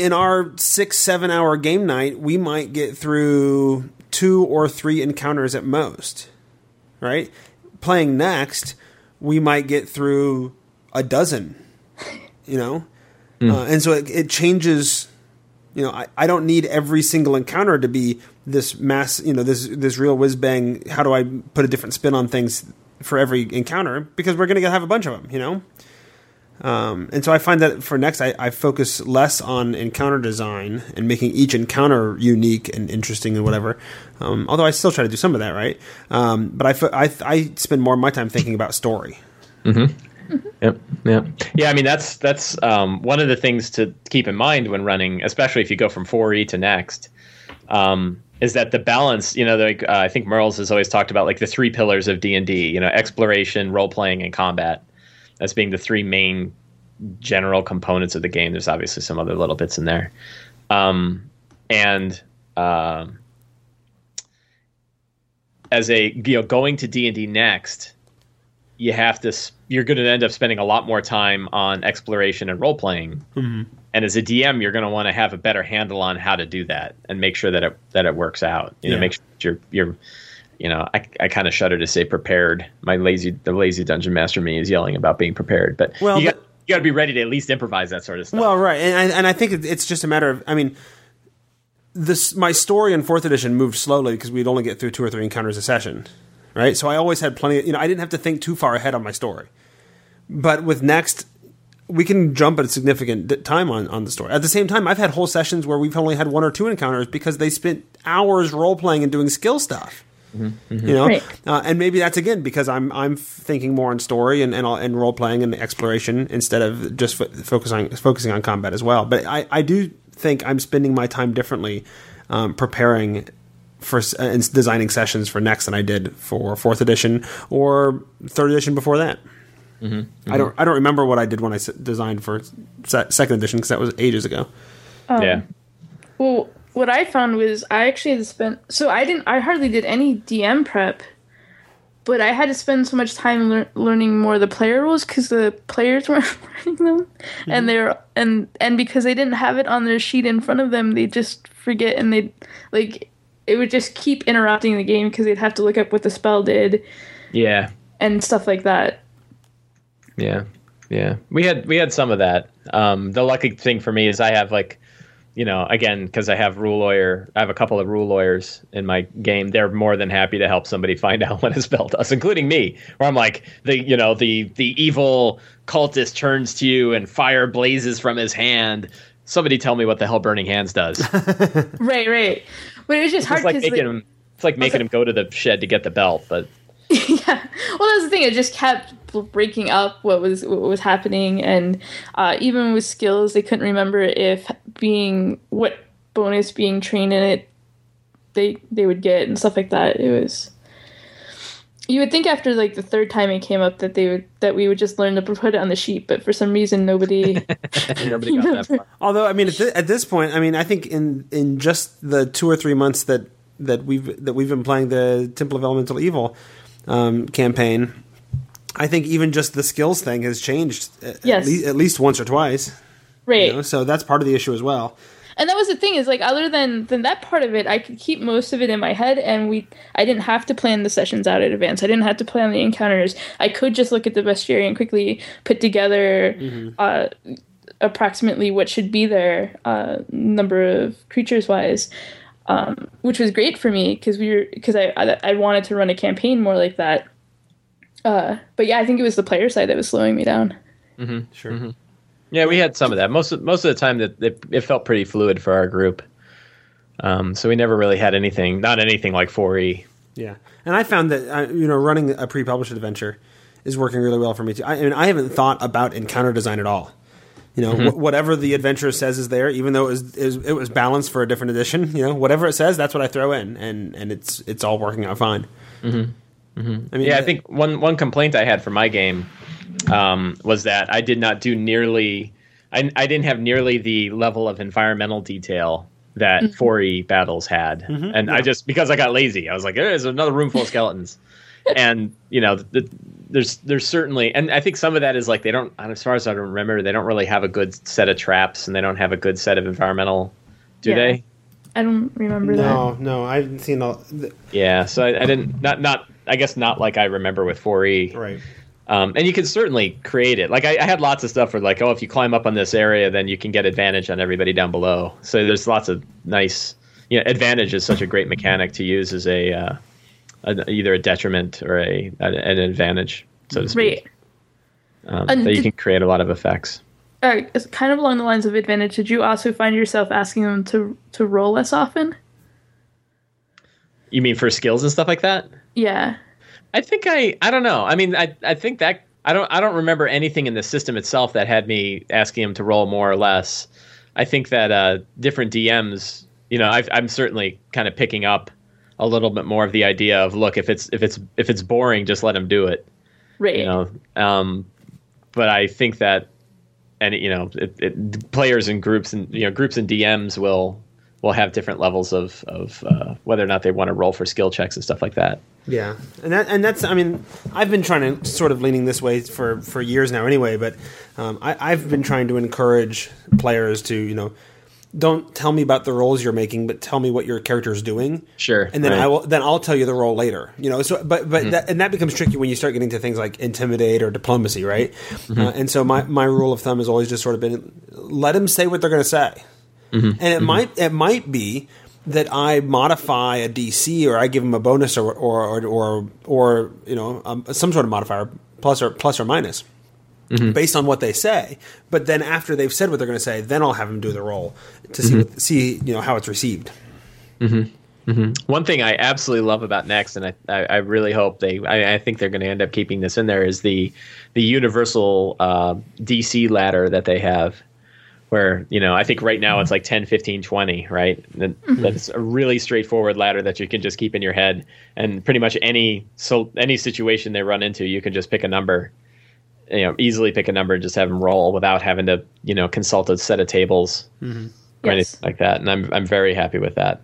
in our 6-7 hour game night, we might get through 2 or 3 encounters at most. Right? Playing Next, we might get through 12. You know, and so it changes. You know, I don't need every single encounter to be this mass, you know, this real whiz-bang, how do I put a different spin on things for every encounter? Because we're going to have a bunch of them, you know? And so I find that for Next, I focus less on encounter design and making each encounter unique and interesting and whatever. Although I still try to do some of that, right? But I spend more of my time thinking about story. Mm-hmm. Yep. Yeah. Yeah. I mean, that's one of the things to keep in mind when running, especially if you go from 4E to Next, is that the balance, you know, like I think Mearls has always talked about like the 3 pillars of D&D, you know, exploration, role playing, and combat as being the 3 main general components of the game. There's obviously some other little bits in there, and as a, you know, going to D&D Next, you have to. You're going to end up spending a lot more time on exploration and role playing, mm-hmm. and as a DM, you're going to want to have a better handle on how to do that and make sure that it works out. You know, make sure that you're. You know, I kind of shudder to say prepared. The lazy dungeon master me is yelling about being prepared, but well, you got to be ready to at least improvise that sort of stuff. Well, right, and I think it's just a matter of. I mean, this my story in 4th edition moved slowly because we'd only get through 2 or 3 encounters a session. Right, so I always had plenty of, you know, I didn't have to think too far ahead on my story. But with Next, we can jump at a significant time on the story. At the same time, I've had whole sessions where we've only had 1 or 2 encounters because they spent hours role playing and doing skill stuff. Mm-hmm. Mm-hmm. You know, right. And maybe that's again because I'm thinking more on story and role playing and exploration instead of just focusing on combat as well. But I do think I'm spending my time differently preparing. For and designing sessions for Next than I did for 4th edition or 3rd edition before that. Mm-hmm, mm-hmm. I don't remember what I did when I designed for 2nd edition because that was ages ago. Yeah. Well, what I found was I actually had to spend. So I hardly did any DM prep, but I had to spend so much time learning more of the player rules because the players weren't learning them, mm-hmm. and because they didn't have it on their sheet in front of them, they just forget and they like. It would just keep interrupting the game because they'd have to look up what the spell did. Yeah. And stuff like that. Yeah. Yeah. We had some of that. The lucky thing for me is I have like, you know, again, because I have a couple of rule lawyers in my game. They're more than happy to help somebody find out what a spell does, including me, where I'm like, the evil cultist turns to you and fire blazes from his hand. Somebody tell me what the hell Burning Hands does. Right. But it was just hard. It's like making him go to the shed to get the belt. But yeah, well, that's the thing. It just kept breaking up what was happening, and even with skills, they couldn't remember if what bonus being trained in it they would get and stuff like that. It was You would think after like the third time it came up that we would just learn to put it on the sheet, but for some reason nobody got that far. Although, I mean, at this point, I mean, I think in just the 2 or 3 months that we've been playing the Temple of Elemental Evil campaign, I think even just the skills thing has changed at least once or twice. Right. You know? So that's part of the issue as well. And that was the thing, is like other than that part of it, I could keep most of it in my head, and I didn't have to plan the sessions out in advance. I didn't have to plan the encounters. I could just look at the bestiary and quickly put together approximately what should be there, number of creatures wise, which was great for me because I wanted to run a campaign more like that. But yeah, I think it was the player side that was slowing me down. Mm-hmm. Sure. Mm-hmm. Yeah, we had some of that. Most of the time, that it felt pretty fluid for our group. So we never really had not anything like 4E. Yeah, and I found that running a pre-published adventure is working really well for me too. I mean, I haven't thought about encounter design at all. You know, whatever the adventurer says is there, even though it was balanced for a different edition. You know, whatever it says, that's what I throw in, and it's all working out fine. Mm-hmm. Mm-hmm. I mean, yeah, I think one complaint I had for my game. Was that I did not do nearly... I didn't have nearly the level of environmental detail that 4E battles had. Mm-hmm, and yeah. I just... Because I got lazy. I was like, there's another room full of skeletons. And, you know, there's certainly... And I think some of that is like they don't... As far as I remember, they don't really have a good set of traps, and they don't have a good set of environmental... Do they? I don't remember that. No, I didn't see... Yeah, so I didn't... Not I guess not like I remember with 4E. Right. And you can certainly create it. Like I had lots of stuff where like, if you climb up on this area, then you can get advantage on everybody down below. So there's lots of nice, advantage is such a great mechanic to use as either a detriment or an advantage, so to speak. Right. You can create a lot of effects. It's kind of along the lines of advantage. Did you also find yourself asking them to roll less often? You mean for skills and stuff like that? Yeah. I think I don't know. I mean, I think that I don't remember anything in the system itself that had me asking him to roll more or less. I think that different DMs, I'm certainly kind of picking up a little bit more of the idea of, look, if it's boring, just let him do it. Right. But I think that, and players and groups and groups and DMs will have different levels of whether or not they want to roll for skill checks and stuff like that. Yeah, and that's. I mean, I've been trying to sort of leaning this way for years now, anyway. But I've been trying to encourage players to don't tell me about the roles you're making, but tell me what your character's doing. Sure. And then right. I'll tell you the role later. So but that, and that becomes tricky when you start getting to things like intimidate or diplomacy, right? Mm-hmm. And so my rule of thumb has always just sort of been, let them say what they're going to say. Mm-hmm. And it might be that I modify a DC, or I give them a bonus, or some sort of modifier, plus or minus, based on what they say. But then after they've said what they're going to say, then I'll have them do the roll to see how it's received. Mm-hmm. Mm-hmm. One thing I absolutely love about Next, and I really hope I think they're going to end up keeping this in there, is the universal DC ladder that they have. Where, I think right now it's like 10, 15, 20, right? That's a really straightforward ladder that you can just keep in your head. And pretty much any situation they run into, you can just pick a number, easily pick a number and just have them roll without having to, consult a set of tables or anything like that. And I'm very happy with that.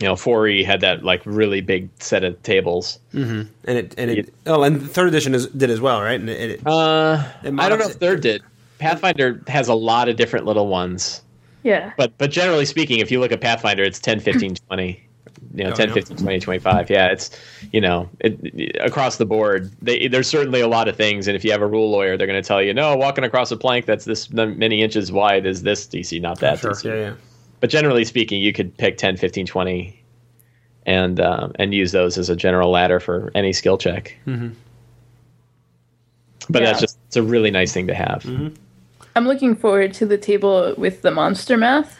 4E had that like really big set of tables, and third edition did as well, right? And I don't know if third did. Pathfinder has a lot of different little ones. Yeah. But generally speaking, if you look at Pathfinder, it's 10, 15, 20. 10, 15, 20, 25. Yeah, it's, across the board. There's certainly a lot of things, and if you have a rule lawyer, they're going to tell you, no, walking across a plank that's this many inches wide is this DC, not that DC. Sure. Yeah. But generally speaking, you could pick 10, 15, 20 and use those as a general ladder for any skill check. Mm-hmm. But it's a really nice thing to have. Mm-hmm. I'm looking forward to the table with the monster math,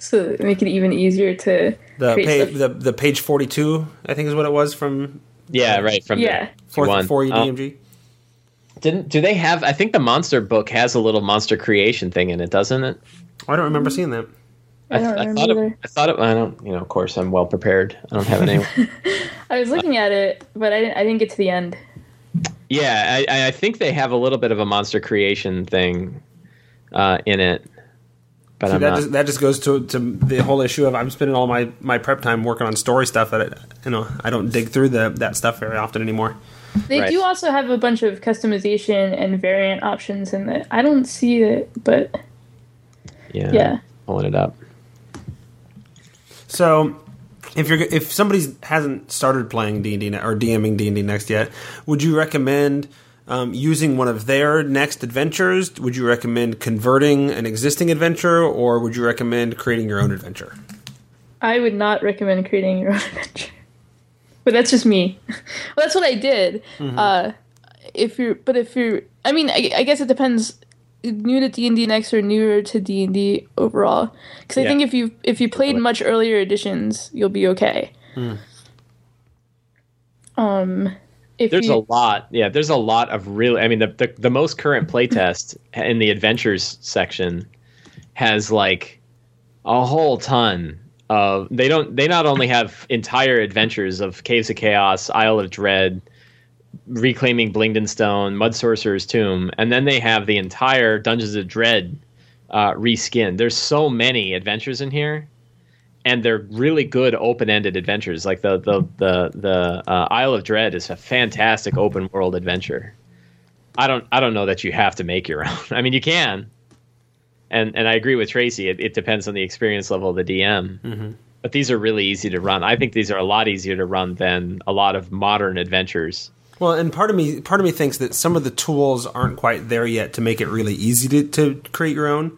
so make it even easier to. The page 42, I think, is what it was from. Yeah, right from the 4E DMG. Do they have? I think the monster book has a little monster creation thing in it, doesn't it? I don't remember seeing that. I thought, of course, I'm well prepared. I don't have any. I was looking at it, but I didn't get to the end. Yeah, I think they have a little bit of a monster creation thing in it. But so that just goes to the whole issue of I'm spending all my prep time working on story stuff that I don't dig through that stuff very often anymore. They do also have a bunch of customization and variant options in that. I don't see it, but yeah. Pulling it up. So if somebody hasn't started playing D&D or DMing D&D Next yet, would you recommend using one of their next adventures? Would you recommend converting an existing adventure, or would you recommend creating your own adventure? I would not recommend creating your own adventure, but that's just me. Well, that's what I did. Mm-hmm. I guess it depends. New to D&D Next or newer to D&D overall, because I think if you played much earlier editions, you'll be okay. Mm. There's a lot of really. I mean, the most current playtest in the adventures section has like a whole ton of. They not only have entire adventures of Caves of Chaos, Isle of Dread, Reclaiming Blingdenstone, Mud Sorcerer's Tomb, and then they have the entire Dungeons of Dread reskinned. There's so many adventures in here. And they're really good open-ended adventures. Like the Isle of Dread is a fantastic open-world adventure. I don't know that you have to make your own. I mean, you can. And I agree with Tracy. It depends on the experience level of the DM. Mm-hmm. But these are really easy to run. I think these are a lot easier to run than a lot of modern adventures. Well, and part of me thinks that some of the tools aren't quite there yet to make it really easy to create your own.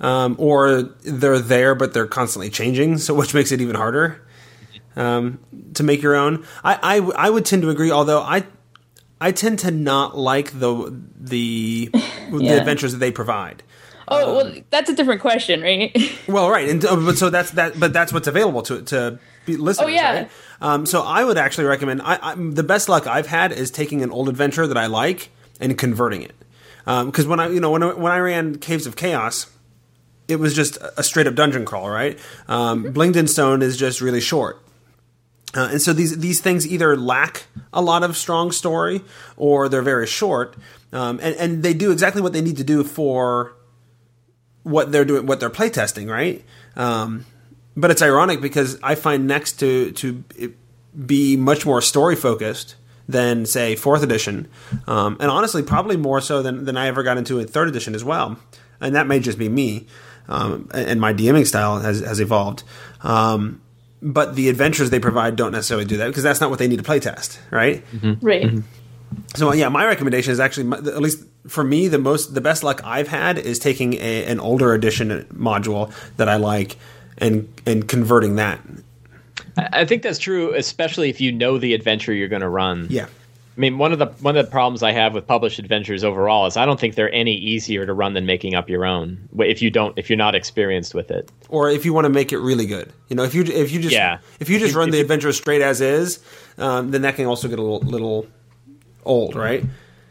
Or they're there, but they're constantly changing, so which makes it even harder to make your own. I would tend to agree, although I tend to not like the the adventures that they provide. Oh, well, that's a different question, right? Well, right, and so that's that, but that's what's available to listeners. Oh, yeah. Right? So I would actually recommend. The best luck I've had is taking an old adventure that I like and converting it, because when I ran Caves of Chaos, it was just a straight-up dungeon crawl, right? Blingdenstone is just really short. And so these things either lack a lot of strong story or they're very short. And they do exactly what they need to do for what they're doing, what they're playtesting, right? But it's ironic because I find Next to be much more story-focused than, say, 4th edition. And honestly, probably more so than I ever got into in 3rd edition as well. And that may just be me. And my DMing style has evolved. But the adventures they provide don't necessarily do that because that's not what they need to play test, right? Mm-hmm. Right. Mm-hmm. So, yeah, my recommendation is actually, at least for me, the best luck I've had is taking an older edition module that I like and converting that. I think that's true, especially if you know the adventure you're going to run. Yeah. I mean, one of the problems I have with published adventures overall is I don't think they're any easier to run than making up your own if you're not experienced with it, or if you want to make it really good. You know, if you just run the adventure straight as is, then that can also get a little old, right?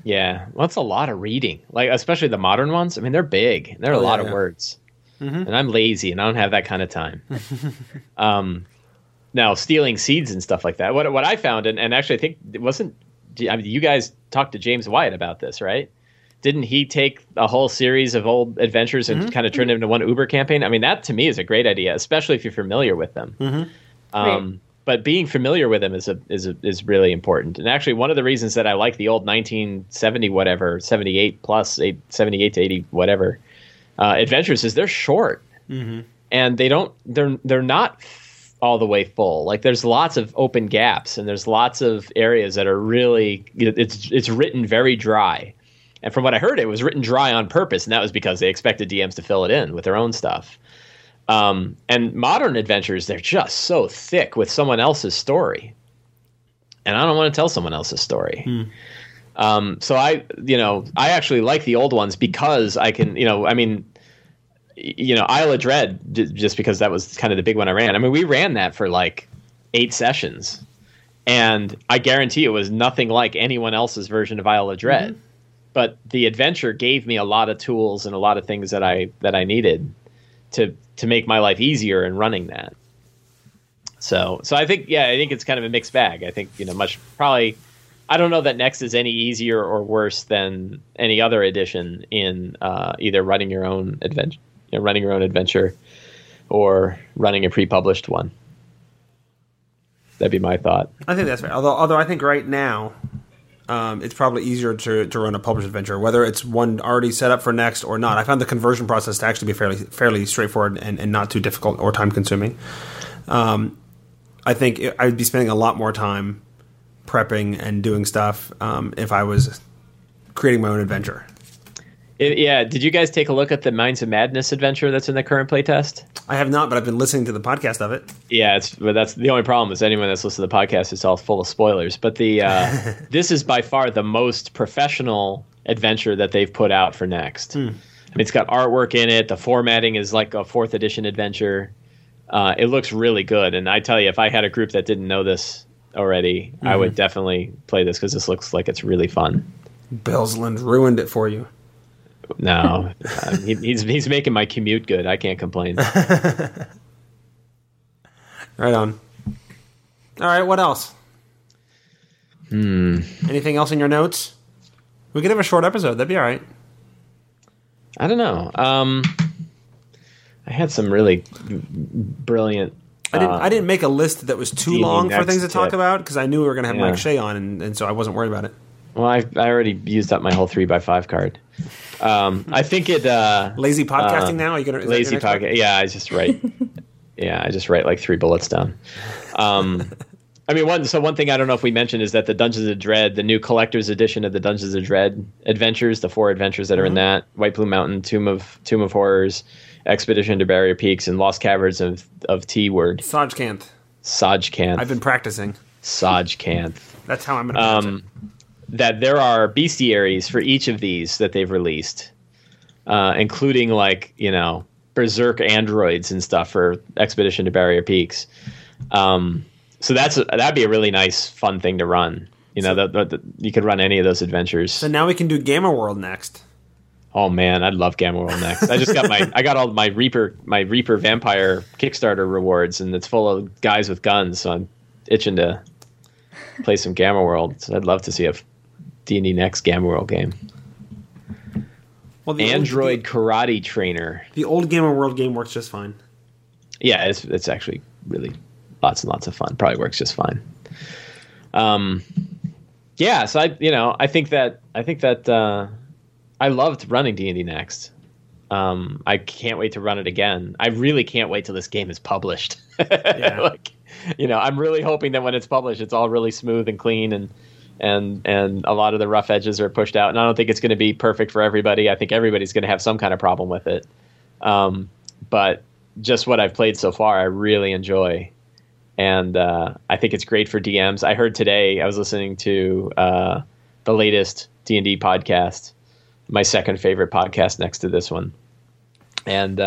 Yeah, well, that's a lot of reading, like especially the modern ones. I mean, they're big. There are a lot of words, mm-hmm. and I'm lazy and I don't have that kind of time. Now stealing seeds and stuff like that. What I found, and actually I think it wasn't. I mean, you guys talked to James Wyatt about this, right? Didn't he take a whole series of old adventures and mm-hmm. kind of turn it into one Uber campaign? I mean, that to me is a great idea, especially if you're familiar with them. Mm-hmm. Right. But being familiar with them is really important. And actually, one of the reasons that I like the old 1970 whatever, 78 plus 78 to 80 whatever adventures is they're short, mm-hmm. and they're not all the way full. Like there's lots of open gaps and there's lots of areas that are really, it's written very dry. And from what I heard, it was written dry on purpose. And that was because they expected DMs to fill it in with their own stuff. And modern adventures, they're just so thick with someone else's story. And I don't want to tell someone else's story. Hmm. So I actually like the old ones because I can, Isle of Dread, just because that was kind of the big one I ran. I mean, we ran that for like 8 sessions, and I guarantee it was nothing like anyone else's version of Isle of Dread. Mm-hmm. But the adventure gave me a lot of tools and a lot of things that I needed to make my life easier in running that. So I think, yeah, I think it's kind of a mixed bag. I think, you know, much probably, I don't know that Next is any easier or worse than any other edition in either running your own adventure, or running a pre-published one. That'd be my thought. I think that's fair. Although I think right now, it's probably easier to run a published adventure, whether it's one already set up for Next or not. I found the conversion process to actually be fairly straightforward and not too difficult or time consuming. I think I'd be spending a lot more time prepping and doing stuff if I was creating my own adventure. Yeah. Did you guys take a look at the Minds of Madness adventure that's in the current playtest? I have not, but I've been listening to the podcast of it. Yeah, but that's the only problem is anyone that's listened to the podcast is all full of spoilers. But the this is by far the most professional adventure that they've put out for Next. I mean, it's got artwork in it. The formatting is like a 4th edition adventure. It looks really good. And I tell you, if I had a group that didn't know this already, I would definitely play this because this looks like it's really fun. Bellsland ruined it for you. No, he's making my commute good. I can't complain. Right on. All right, what else? Anything else in your notes? We could have a short episode. That'd be all right. I don't know. I had some really brilliant. I didn't make a list that was too long for things to talk about because I knew we were going to have Mike Shea on, and so I wasn't worried about it. Well, I already used up my whole 3x5 card. I think it lazy podcasting now. Are you gonna lazy podcast? Yeah, I just write like 3 bullets down. I mean, one thing I don't know if we mentioned is that the Dungeons of Dread, the new collector's edition of the Dungeons of Dread adventures, the 4 adventures that are in that: White Plume Mountain, Tomb of Horrors, Expedition to Barrier Peaks, and Lost Caverns of T-Word. Sajcanth. I've been practicing Sajcanth. That's how I'm gonna watch it. That there are bestiaries for each of these that they've released, including like, you know, berserk androids and stuff for Expedition to Barrier Peaks. So that'd be a really nice, fun thing to run. You know, you could run any of those adventures. So now we can do Gamma World next. Oh man, I'd love Gamma World next. I just got all my Reaper Vampire Kickstarter rewards, and it's full of guys with guns. So I'm itching to play some Gamma World. So I'd love to see a D&D Next Gamma World game. Well, the Android Karate Trainer. The old Gamma World game works just fine. Yeah, it's actually really lots and lots of fun. Probably works just fine. Yeah, so I think that I loved running D&D Next. I can't wait to run it again. I really can't wait till this game is published. Yeah. Like, you know, I'm really hoping that when it's published, it's all really smooth and clean and a lot of the rough edges are pushed out. And I don't think it's going to be perfect for everybody. I think everybody's going to have some kind of problem with it. But just what I've played so far, I really enjoy. And I think it's great for DMs. I heard today, I was listening to the latest D&D podcast, my second favorite podcast next to this one. And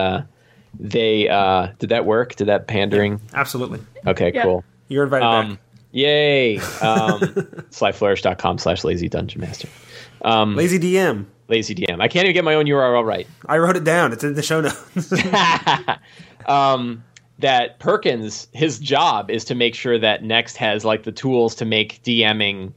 they did that work? Did that pandering? Yeah, absolutely. Okay, yeah. Cool. You're invited back. Yay. Slyflourish.com/lazydungeonmaster. Lazy DM. Lazy DM. I can't even get my own URL right. I wrote it down. It's in the show notes. That Perkins, his job is to make sure that Next has like the tools to make DMing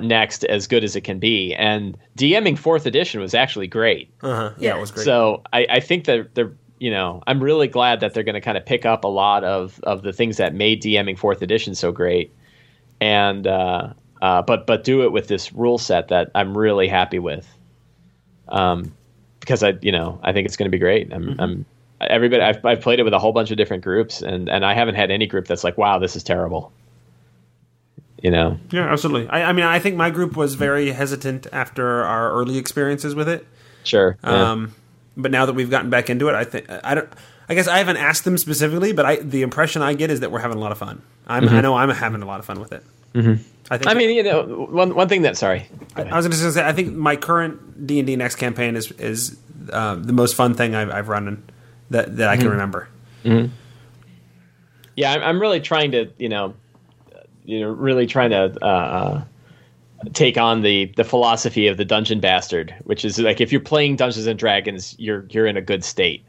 Next as good as it can be. And DMing 4th edition was actually great. Uh-huh. Yeah, it was great. So I think that they're, you know, I'm really glad that they're going to kind of pick up a lot of the things that made DMing 4th edition so great, and but do it with this rule set that I'm really happy with, because I think it's going to be great. I've played it with a whole bunch of different groups, and I haven't had any group that's like, wow, this is terrible. You know? Yeah, absolutely. I mean, I think my group was very hesitant after our early experiences with it. Sure. Yeah. But now that we've gotten back into it, I guess I haven't asked them specifically, but the impression I get is that we're having a lot of fun. I know I'm having a lot of fun with it. Mm-hmm. One thing that I was just going to say, I think my current D&D Next campaign is the most fun thing I've run that I can remember. Mm-hmm. Yeah, I'm really trying to take on the philosophy of the Dungeon Bastard, which is like if you're playing Dungeons and Dragons, you're in a good state.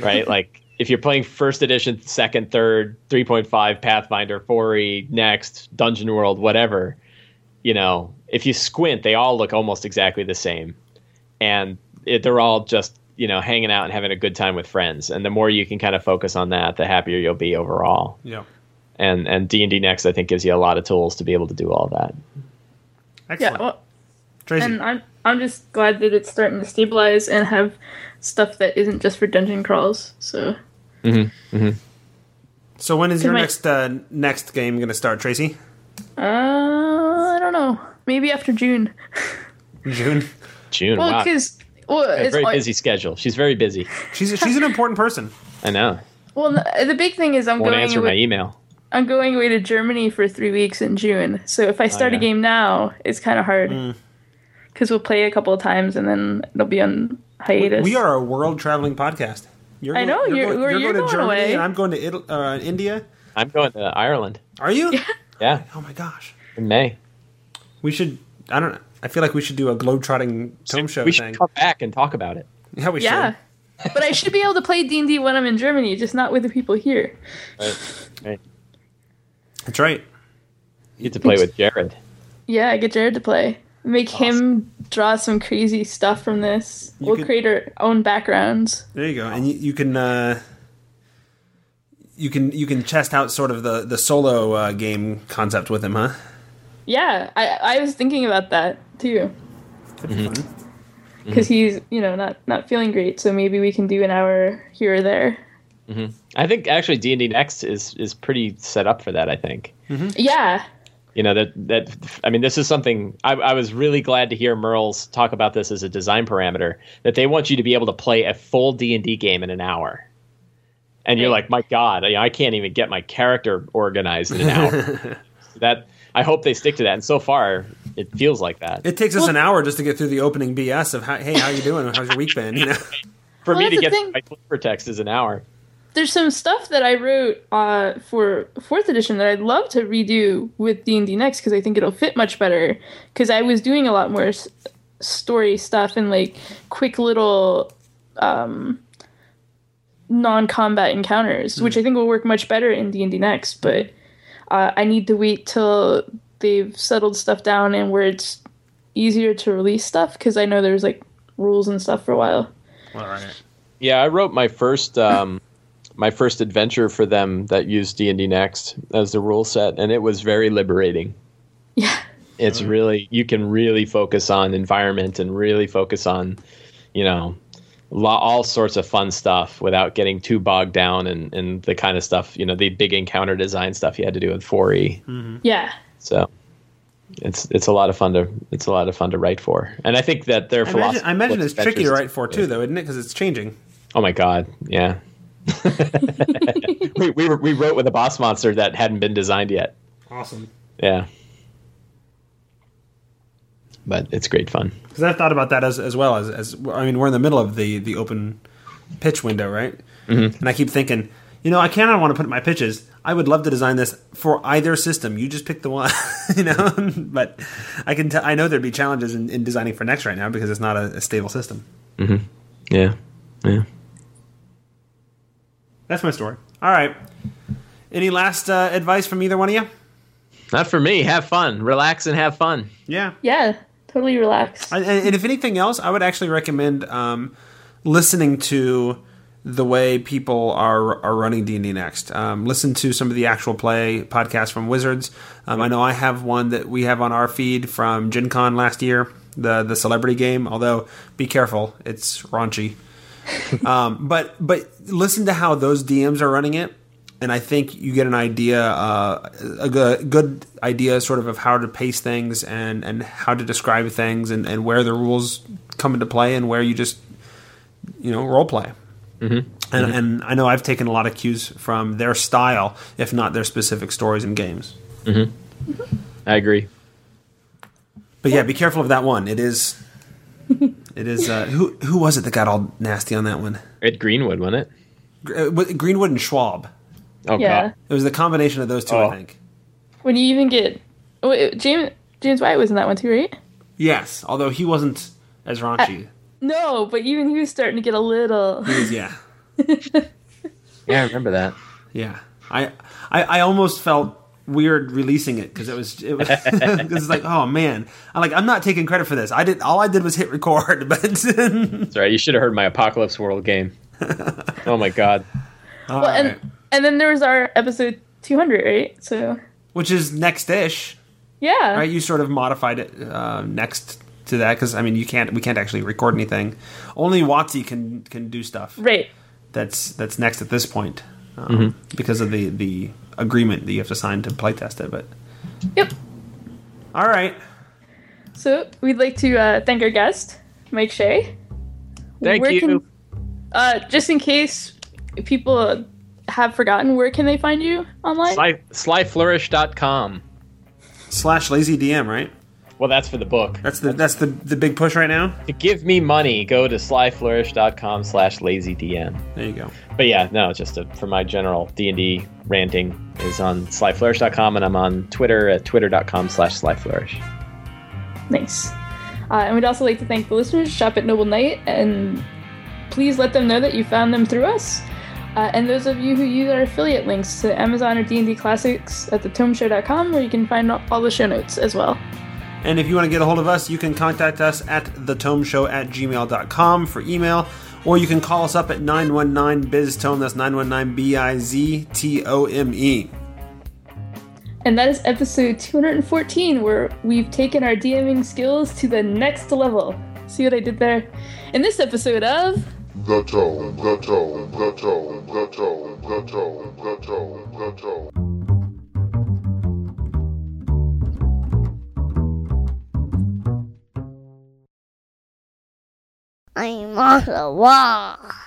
right? Like if you're playing first edition, second, third, 3.5, Pathfinder, 4E, Next, Dungeon World, whatever, you know, if you squint, they all look almost exactly the same. And they're all just, you know, hanging out and having a good time with friends. And the more you can kind of focus on that, the happier you'll be overall. Yeah. And D&D Next, I think, gives you a lot of tools to be able to do all that. Excellent. Yeah, well, Tracy. And I'm just glad that it's starting to stabilize and have stuff that isn't just for dungeon crawls. So. Mm-hmm. Mm-hmm. So when is your next game going to start, Tracy? I don't know. Maybe after June. June. Well, because it's very busy schedule. She's very busy. She's an important person. I know. Well, the big thing is I'm going away to Germany for 3 weeks in June. So if I start a game now, it's kind of hard. Because we'll play a couple of times and then it'll be on hiatus. We are a world traveling podcast. You're going to Germany away. And I'm going to India. I'm going to Ireland. Are you? Yeah. Oh my gosh. In May. We should. I don't know. I feel like we should do a globetrotting tome show thing. We should come back and talk about it. Yeah, we should. Yeah. But I should be able to play D&D when I'm in Germany, just not with the people here. Right. That's right. You get to play with Jared. Yeah, I get Jared to play. Make him draw some crazy stuff from this. We'll create our own backgrounds. There you go. And you can you can test out sort of the solo game concept with him, huh? Yeah, I was thinking about that too. Mm-hmm. Because he's, you know, not feeling great, so maybe we can do an hour here or there. Mm-hmm. I think actually D&D Next is pretty set up for that, I think. Mm-hmm. Yeah. You know, this is something I was really glad to hear Mearls talk about this as a design parameter, that they want you to be able to play a full D&D game in an hour. And you're like, my God, I can't even get my character organized in an hour. I hope they stick to that, and so far, it feels like that. It takes us an hour just to get through the opening BS of, how you doing? How's your week been? You know? For me to get my Flippertext is an hour. There's some stuff that I wrote for 4th edition that I'd love to redo with D&D Next because I think it'll fit much better, because I was doing a lot more story stuff and like quick little non-combat encounters, which I think will work much better in D&D Next, but... I need to wait till they've settled stuff down and where it's easier to release stuff, because I know there's like rules and stuff for a while. All right. Yeah, I wrote my first adventure for them that used D&D Next as the rule set, and it was very liberating. Yeah. It's really, you can really focus on environment and really focus on, you know, all sorts of fun stuff without getting too bogged down and the kind of stuff, you know, the big encounter design stuff you had to do with 4E. Mm-hmm. Yeah. So it's a lot of fun to write for, and I think that their philosophy. I imagine it's tricky to write for too, though, isn't it? Because it's changing. Oh my God! Yeah. we wrote with a boss monster that hadn't been designed yet. Awesome. Yeah. But it's great fun. Because I've thought about that as well as I mean, we're in the middle of the open pitch window, right? Mm-hmm. And I keep thinking, you know, I kind of want to put my pitches. I would love to design this for either system. You just pick the one, you know. But I know there'd be challenges in designing for Next right now because it's not a stable system. Mm-hmm. Yeah. That's my story. All right. Any last advice from either one of you? Not for me. Have fun. Relax and have fun. Yeah. Yeah. Totally relax. And if anything else, I would actually recommend listening to the way people are running D&D Next. Listen to some of the actual play podcasts from Wizards. I know I have one that we have on our feed from Gen Con last year, the celebrity game, although be careful. It's raunchy. But listen to how those DMs are running it. And I think you get an idea, a good idea sort of how to pace things and how to describe things and where the rules come into play and where you just, you know, role play. Mm-hmm. And I know I've taken a lot of cues from their style, if not their specific stories and games. Mm-hmm. I agree. But yeah, be careful of that one. It is. Who was it that got all nasty on that one? At Greenwood, wasn't it? Greenwood and Schwab. Oh, yeah. God. It was the combination of those two, I think. When you even get... James White was in that one too, right? Yes, although he wasn't as raunchy. No, but even he was starting to get a little... He was, yeah. Yeah, I remember that. Yeah, I almost felt weird releasing it because it was it's like, oh man, I'm not taking credit for this. I did was hit record. But that's right. You should have heard my Apocalypse World game. Oh my god. Well, right. and then there was our episode 200, right? So which is next-ish. Yeah. Right. You sort of modified it next to that because we can't actually record anything. Only WotC can do stuff. Right. That's next at this point because of the agreement that you have to sign to playtest it. But yep. All right. So we'd like to thank our guest, Mike Shea. Thank you. Just in case people have forgotten, where can they find you online? Slyflourish.com. /lazydm, right? Well, that's for the book. That's the big push right now? To give me money, go to slyflourish.com /lazydm. There you go. But yeah, no, just for my general D&D ranting is on slyflourish.com, and I'm on Twitter at twitter.com /slyflourish. Nice. And we'd also like to thank the listeners. Shop at Noble Knight, and please let them know that you found them through us. And those of you who use our affiliate links to Amazon or D&D Classics at thetomeshow.com, where you can find all the show notes as well. And if you want to get a hold of us, you can contact us at thetomeshow@gmail.com for email, or you can call us up at 919-BIZ-TOME. That's 919-BIZTOME. And that is episode 214, where we've taken our DMing skills to the next level. See what I did there? In this episode of... The Tome. I'm on the wall.